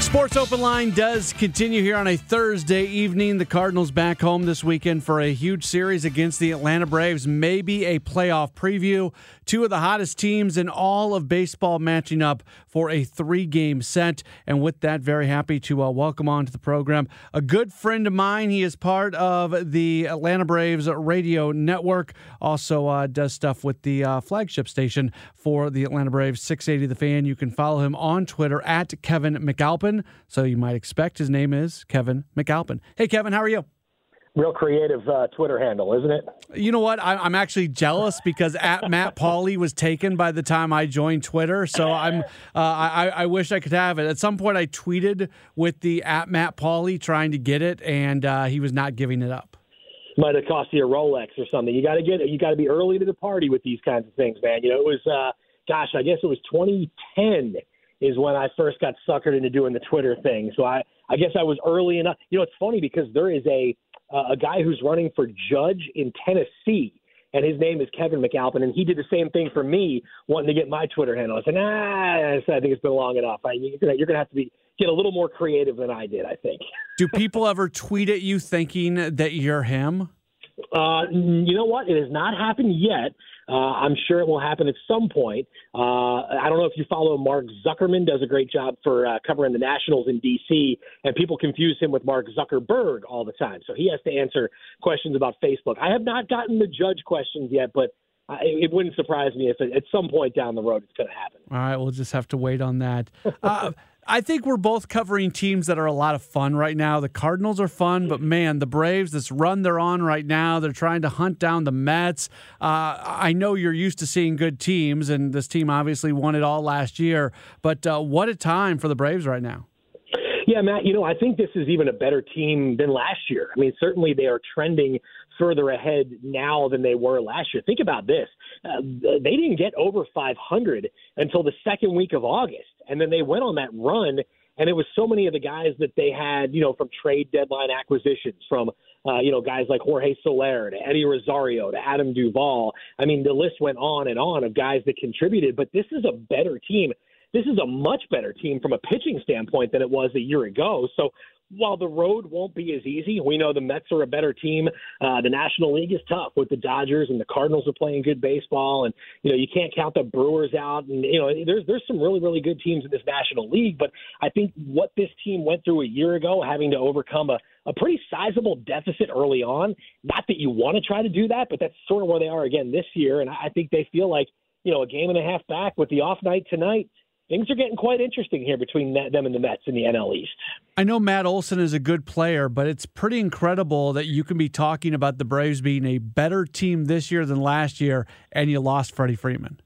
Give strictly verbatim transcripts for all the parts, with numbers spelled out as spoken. Sports Open Line does continue here on a Thursday evening. The Cardinals back home this weekend for a huge series against the Atlanta Braves, maybe a playoff preview. Two of the hottest teams in all of baseball matching up for a three-game set. And with that, very happy to uh, welcome on to the program a good friend of mine. He is part of the Atlanta Braves radio network, also uh, does stuff with the uh, flagship station for the Atlanta Braves, six eighty The Fan. You can follow him on Twitter at Kevin McAlpin. So you might expect his name is Kevin McAlpin. Hey, Kevin, how are you? Real creative uh, Twitter handle, isn't it? You know what? I, I'm actually jealous because at Matt Pauley was taken by the time I joined Twitter. So I'm, uh, I, I wish I could have it. At some point, I tweeted with the at Matt Pauley trying to get it, and uh, he was not giving it up. Might have cost you a Rolex or something. You got to get it. You got to be early to the party with these kinds of things, man. You know, it was, uh, gosh, I guess it was twenty ten. Is when I first got suckered into doing the Twitter thing. So I, I guess I was early enough. You know, it's funny because there is a uh, a guy who's running for judge in Tennessee, and his name is Kevin McAlpin, and he did the same thing for me, wanting to get my Twitter handle. I said, nah, I, said, I think it's been long enough. I, you're going to have to be get a little more creative than I did, I think. Do people ever tweet at you thinking that you're him? Uh, you know what? It has not happened yet. Uh, I'm sure it will happen at some point. Uh, I don't know if you follow Mark Zuckerman, does a great job for uh, covering the Nationals in D C, and people confuse him with Mark Zuckerberg all the time. So he has to answer questions about Facebook. I have not gotten the judge questions yet, but I, it wouldn't surprise me if it, at some point down the road it's going to happen. All right, we'll just have to wait on that. Uh, I think we're both covering teams that are a lot of fun right now. The Cardinals are fun, but, man, the Braves, this run they're on right now, they're trying to hunt down the Mets. Uh, I know you're used to seeing good teams, and this team obviously won it all last year, but uh, what a time for the Braves right now. Yeah, Matt, you know, I think this is even a better team than last year. I mean, certainly they are trending further ahead now than they were last year. Think about this. Uh, they didn't get over five hundred until the second week of August. And then they went on that run, and it was so many of the guys that they had, you know, from trade deadline acquisitions, from, uh, you know, guys like Jorge Soler to Eddie Rosario to Adam Duvall. I mean, the list went on and on of guys that contributed, but this is a better team. This is a much better team from a pitching standpoint than it was a year ago. So while the road won't be as easy, we know the Mets are a better team. Uh, the National League is tough with the Dodgers, and the Cardinals are playing good baseball. And, you know, you can't count the Brewers out. And, you know, there's there's some really, really good teams in this National League. But I think what this team went through a year ago, having to overcome a, a pretty sizable deficit early on, not that you want to try to do that, but that's sort of where they are again this year. And I think they feel like, you know, a game and a half back with the off night tonight, things are getting quite interesting here between them and the Mets in the N L East. I know Matt Olson is a good player, but it's pretty incredible that you can be talking about the Braves being a better team this year than last year, and you lost Freddie Freeman.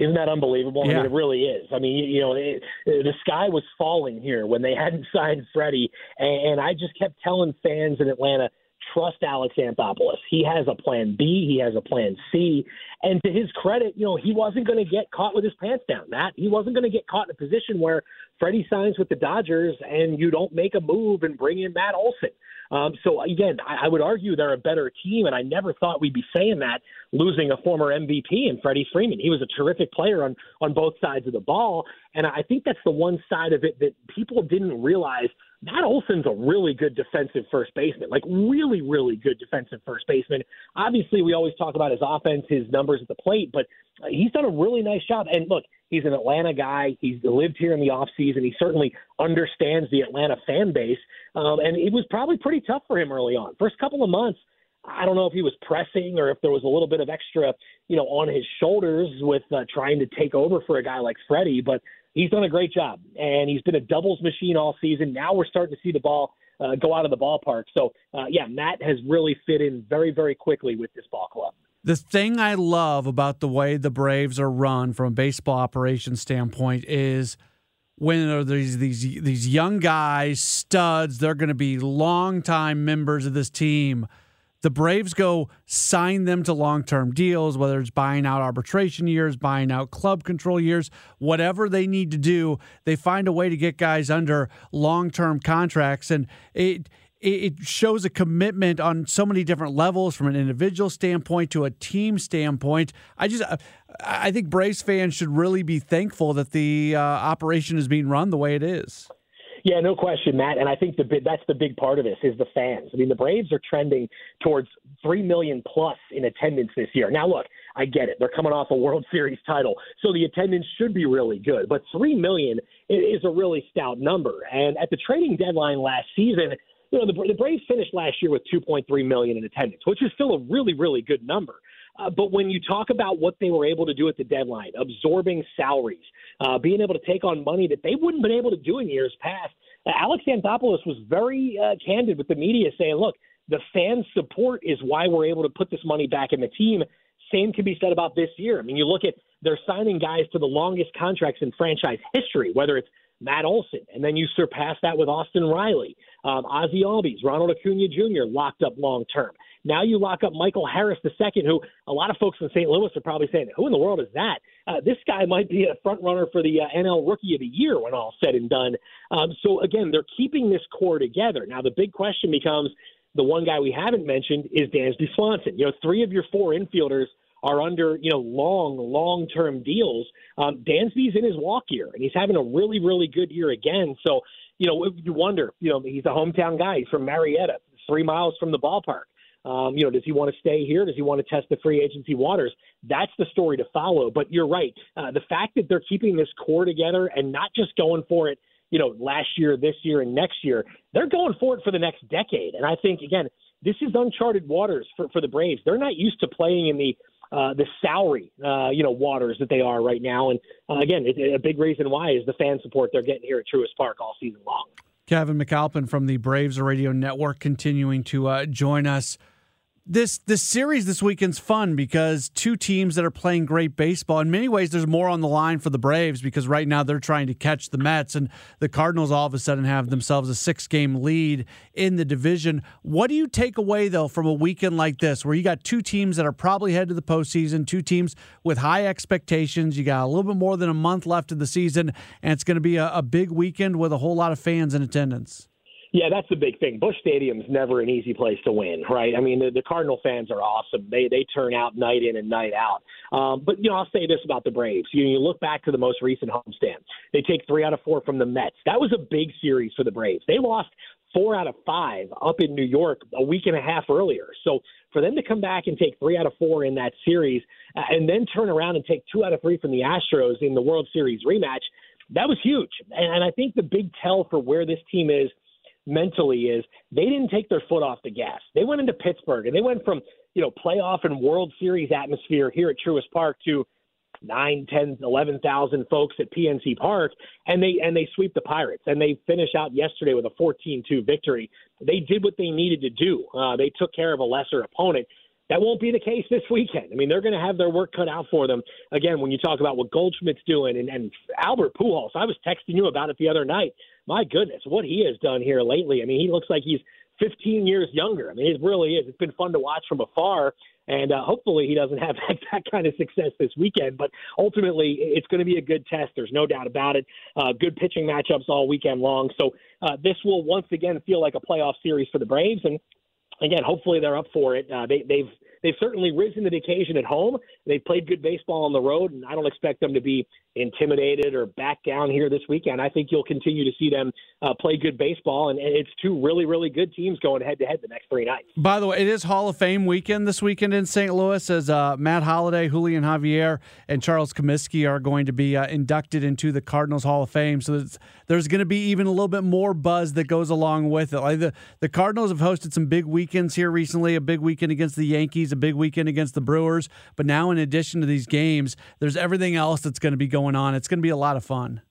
Isn't that unbelievable? Yeah. I mean, it really is. I mean, you know, it, the sky was falling here when they hadn't signed Freddie, and I just kept telling fans in Atlanta, trust Alex Anthopoulos. He has a plan B. He has a plan C. And to his credit, you know, he wasn't going to get caught with his pants down, Matt. He wasn't going to get caught in a position where Freddie signs with the Dodgers and you don't make a move and bring in Matt Olson. Um, so, again, I, I would argue they're a better team, and I never thought we'd be saying that losing a former M V P in Freddie Freeman. He was a terrific player on, on both sides of the ball, and I think that's the one side of it that people didn't realize. Matt Olson's a really good defensive first baseman, like really, really good defensive first baseman. Obviously, we always talk about his offense, his numbers at the plate, but he's done a really nice job. And, look, he's an Atlanta guy. He's lived here in the offseason. He certainly understands the Atlanta fan base. Um, and it was probably pretty tough for him early on. First couple of months, I don't know if he was pressing or if there was a little bit of extra, you know, on his shoulders with uh, trying to take over for a guy like Freddie, but he's done a great job, and he's been a doubles machine all season. Now we're starting to see the ball uh, go out of the ballpark. So, uh, yeah, Matt has really fit in very, very quickly with this ball club. The thing I love about the way the Braves are run from a baseball operations standpoint is when are these these these young guys, studs, they're going to be longtime members of this team. The Braves go sign them to long-term deals, whether it's buying out arbitration years, buying out club control years, whatever they need to do, they find a way to get guys under long-term contracts. And it it shows a commitment on so many different levels, from an individual standpoint to a team standpoint. I just I think Braves fans should really be thankful that the uh, operation is being run the way it is. Yeah, no question, Matt. And I think the that's the big part of this is the fans. I mean, the Braves are trending towards three million plus in attendance this year. Now, look, I get it. They're coming off a World Series title, so the attendance should be really good. But three million is a really stout number. And at the trading deadline last season, you know, the, the Braves finished last year with two point three million in attendance, which is still a really, really good number. Uh, but when you talk about what they were able to do at the deadline, absorbing salaries, uh, being able to take on money that they wouldn't have been able to do in years past, uh, Alex Anthopoulos was very uh, candid with the media saying, look, the fan support is why we're able to put this money back in the team. Same can be said about this year. I mean, you look at they're signing guys to the longest contracts in franchise history, whether it's Matt Olson, and then you surpass that with Austin Riley, um, Ozzie Albies, Ronald Acuna Junior locked up long-term. Now you lock up Michael Harris the second, who a lot of folks in Saint Louis are probably saying, who in the world is that? Uh, this guy might be a front runner for the uh, N L Rookie of the Year when all said and done. Um, so, again, they're keeping this core together. Now the big question becomes, the one guy we haven't mentioned is Dansby Swanson. You know, three of your four infielders are under, you know, long, long-term deals. Um, Dansby's in his walk year, and he's having a really, really good year again. So, you know, you wonder, you know, he's a hometown guy. He's from Marietta, three miles from the ballpark. Um, you know, does he want to stay here? Does he want to test the free agency waters? That's the story to follow. But you're right. Uh, the fact that they're keeping this core together and not just going for it, you know, last year, this year, and next year, they're going for it for the next decade. And I think, again, this is uncharted waters for, for the Braves. They're not used to playing in the Uh, the salary, uh, you know, waters that they are right now. And uh, again, it, it, a big reason why is the fan support they're getting here at Truist Park all season long. Kevin McAlpin from the Braves Radio Network continuing to uh, join us. This, this series this weekend's fun because two teams that are playing great baseball. In many ways, there's more on the line for the Braves because right now they're trying to catch the Mets, and the Cardinals all of a sudden have themselves a six-game lead in the division. What do you take away, though, from a weekend like this where you got two teams that are probably headed to the postseason, two teams with high expectations? You got a little bit more than a month left of the season, and it's going to be a, a big weekend with a whole lot of fans in attendance. Yeah, that's the big thing. Busch Stadium's never an easy place to win, right? I mean, the, the Cardinal fans are awesome. They they turn out night in and night out. Um, but, you know, I'll say this about the Braves. You, you look back to the most recent homestand. They take three out of four from the Mets. That was a big series for the Braves. They lost four out of five up in New York a week and a half earlier. So for them to come back and take three out of four in that series uh, and then turn around and take two out of three from the Astros in the World Series rematch, that was huge. And, and I think the big tell for where this team is mentally is they didn't take their foot off the gas. They went into Pittsburgh and they went from, you know, playoff and World Series atmosphere here at Truist Park to nine, ten, eleven thousand folks at P N C Park. And they, and they sweep the Pirates and they finish out yesterday with a fourteen two victory. They did what they needed to do. Uh, they took care of a lesser opponent. That won't be the case this weekend. I mean, they're going to have their work cut out for them. Again, when you talk about what Goldschmidt's doing and, and Albert Pujols, I was texting you about it the other night. My goodness, what he has done here lately. I mean, he looks like he's fifteen years younger. I mean, it really is. It's been fun to watch from afar, and uh, hopefully he doesn't have that, that kind of success this weekend. But ultimately, it's going to be a good test. There's no doubt about it. Uh, good pitching matchups all weekend long. So uh, this will once again feel like a playoff series for the Braves, and again, hopefully they're up for it. Uh, they, they've they've certainly risen to the occasion at home. They've played good baseball on the road, and I don't expect them to be intimidated or back down here this weekend. I think you'll continue to see them uh, play good baseball, and, and it's two really, really good teams going head-to-head the next three nights. By the way, it is Hall of Fame weekend this weekend in Saint Louis as uh, Matt Holliday, Julian Javier, and Charles Comiskey are going to be uh, inducted into the Cardinals Hall of Fame. So there's, there's going to be even a little bit more buzz that goes along with it. Like the, the Cardinals have hosted some big weekends here recently, a big weekend against the Yankees, a big weekend against the Brewers. But now, in addition to these games, there's everything else that's going to be going on. It's going to be a lot of fun.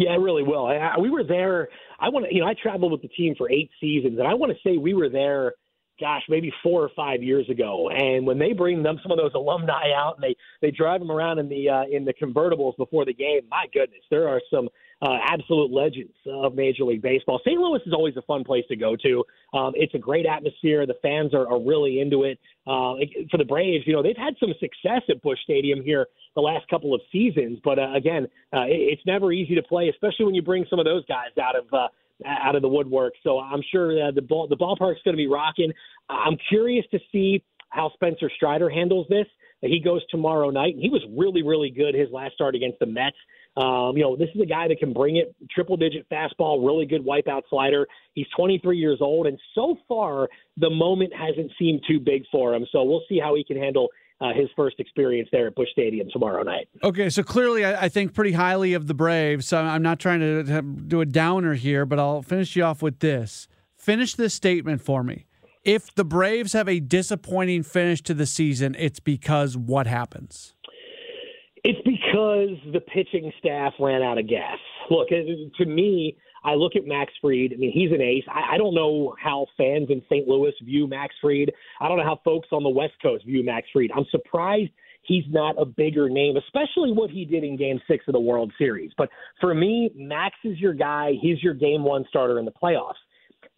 Yeah, it really will. I, we were there. I want to, you know, I traveled with the team for eight seasons, and I want to say we were there gosh, maybe four or five years ago. And when they bring them some of those alumni out and they, they drive them around in the uh, in the convertibles before the game, my goodness, there are some uh, absolute legends of Major League Baseball. Saint Louis is always a fun place to go to. Um, it's a great atmosphere. The fans are, are really into it. Uh, for the Braves, you know, they've had some success at Busch Stadium here the last couple of seasons. But, uh, again, uh, it, it's never easy to play, especially when you bring some of those guys out of uh, – out of the woodwork. So I'm sure uh, the ball, the ballpark's going to be rocking. I'm curious to see how Spencer Strider handles this. He goes tomorrow night, and he was really, really good his last start against the Mets. Um, you know, this is a guy that can bring it, triple-digit fastball, really good wipeout slider. He's twenty-three years old, and so far the moment hasn't seemed too big for him. So we'll see how he can handle Uh, his first experience there at Busch Stadium tomorrow night. Okay, so clearly I, I think pretty highly of the Braves. So I'm not trying to do a downer here, but I'll finish you off with this. Finish this statement for me. If the Braves have a disappointing finish to the season, it's because what happens? It's because the pitching staff ran out of gas. Look, to me, I look at Max Fried. I mean, he's an ace. I, I don't know how fans in Saint Louis view Max Fried. I don't know how folks on the West Coast view Max Fried. I'm surprised he's not a bigger name, especially what he did in Game six of the World Series. But for me, Max is your guy. He's your Game one starter in the playoffs.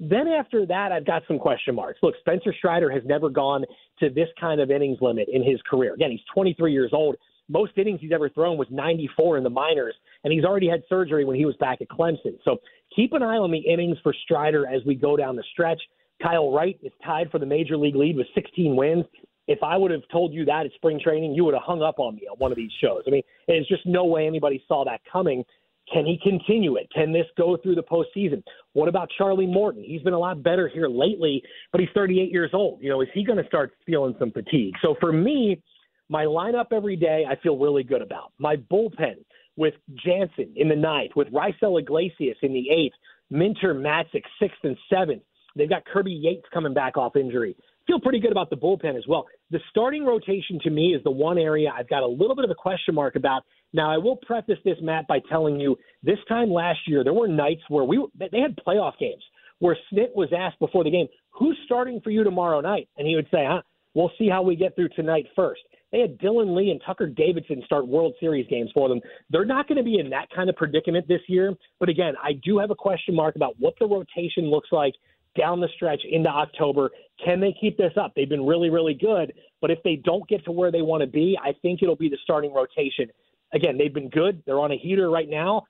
Then after that, I've got some question marks. Look, Spencer Strider has never gone to this kind of innings limit in his career. Again, he's twenty-three years old. Most innings he's ever thrown was ninety-four in the minors, and he's already had surgery when he was back at Clemson. So keep an eye on the innings for Strider as we go down the stretch. Kyle Wright is tied for the major league lead with sixteen wins. If I would have told you that at spring training, you would have hung up on me on one of these shows. I mean, there's just no way anybody saw that coming. Can he continue it? Can this go through the postseason? What about Charlie Morton? He's been a lot better here lately, but he's thirty-eight years old. You know, is he going to start feeling some fatigue? So for me, my lineup every day I feel really good about. My bullpen with Jansen in the ninth, with Rysell Iglesias in the eighth, Minter, Matzik sixth and seventh. They've got Kirby Yates coming back off injury. Feel pretty good about the bullpen as well. The starting rotation to me is the one area I've got a little bit of a question mark about. Now, I will preface this, Matt, by telling you this time last year there were nights where we they had playoff games where Snit was asked before the game, who's starting for you tomorrow night? And he would say, huh, we'll see how we get through tonight first. They had Dylan Lee and Tucker Davidson start World Series games for them. They're not going to be in that kind of predicament this year. But, again, I do have a question mark about what the rotation looks like down the stretch into October. Can they keep this up? They've been really, really good. But if they don't get to where they want to be, I think it'll be the starting rotation. Again, they've been good. They're on a heater right now.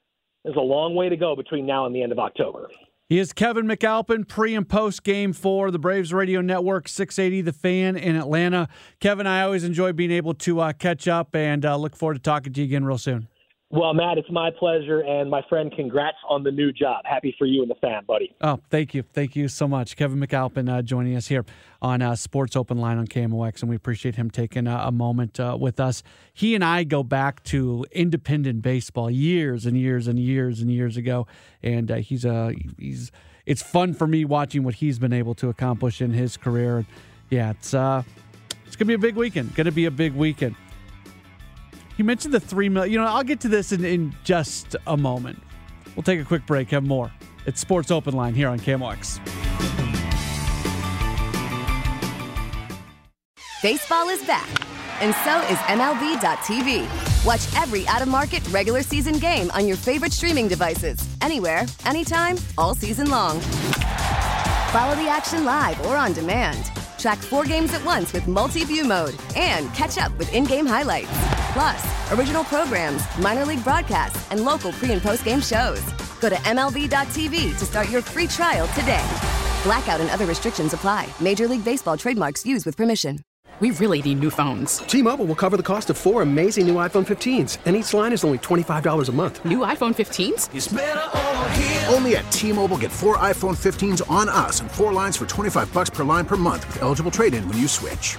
There's a long way to go between now and the end of October. He is Kevin McAlpin, pre- and post-game for the Braves Radio Network, six eighty The Fan in Atlanta. Kevin, I always enjoy being able to uh, catch up, and uh, look forward to talking to you again real soon. Well, Matt, it's my pleasure, and my friend, congrats on the new job. Happy for you and the fan, buddy. Oh, thank you. Thank you so much. Kevin McAlpin uh, joining us here on uh, Sports Open Line on K M O X, and we appreciate him taking uh, a moment uh, with us. He and I go back to independent baseball years and years and years and years ago, and uh, he's uh, he's it's fun for me watching what he's been able to accomplish in his career. And yeah, it's uh, it's gonna be a big weekend. Gonna be a big weekend. You mentioned the three million. You know, I'll get to this in, in just a moment. We'll take a quick break. Have more. It's Sports Open Line here on K M O X. Baseball is back, and so is M L B dot T V. Watch every out-of-market, regular-season game on your favorite streaming devices. Anywhere, anytime, all season long. Follow the action live or on demand. Track four games at once with multi-view mode. And catch up with in-game highlights. Plus, original programs, minor league broadcasts, and local pre- and post-game shows. Go to M L B dot T V to start your free trial today. Blackout and other restrictions apply. Major League Baseball trademarks used with permission. We really need new phones. T-Mobile will cover the cost of four amazing new iPhone fifteens, and each line is only twenty-five dollars a month. New iPhone fifteens? It's better over here. Only at T-Mobile, get four iPhone fifteens on us and four lines for twenty-five dollars per line per month with eligible trade-in when you switch.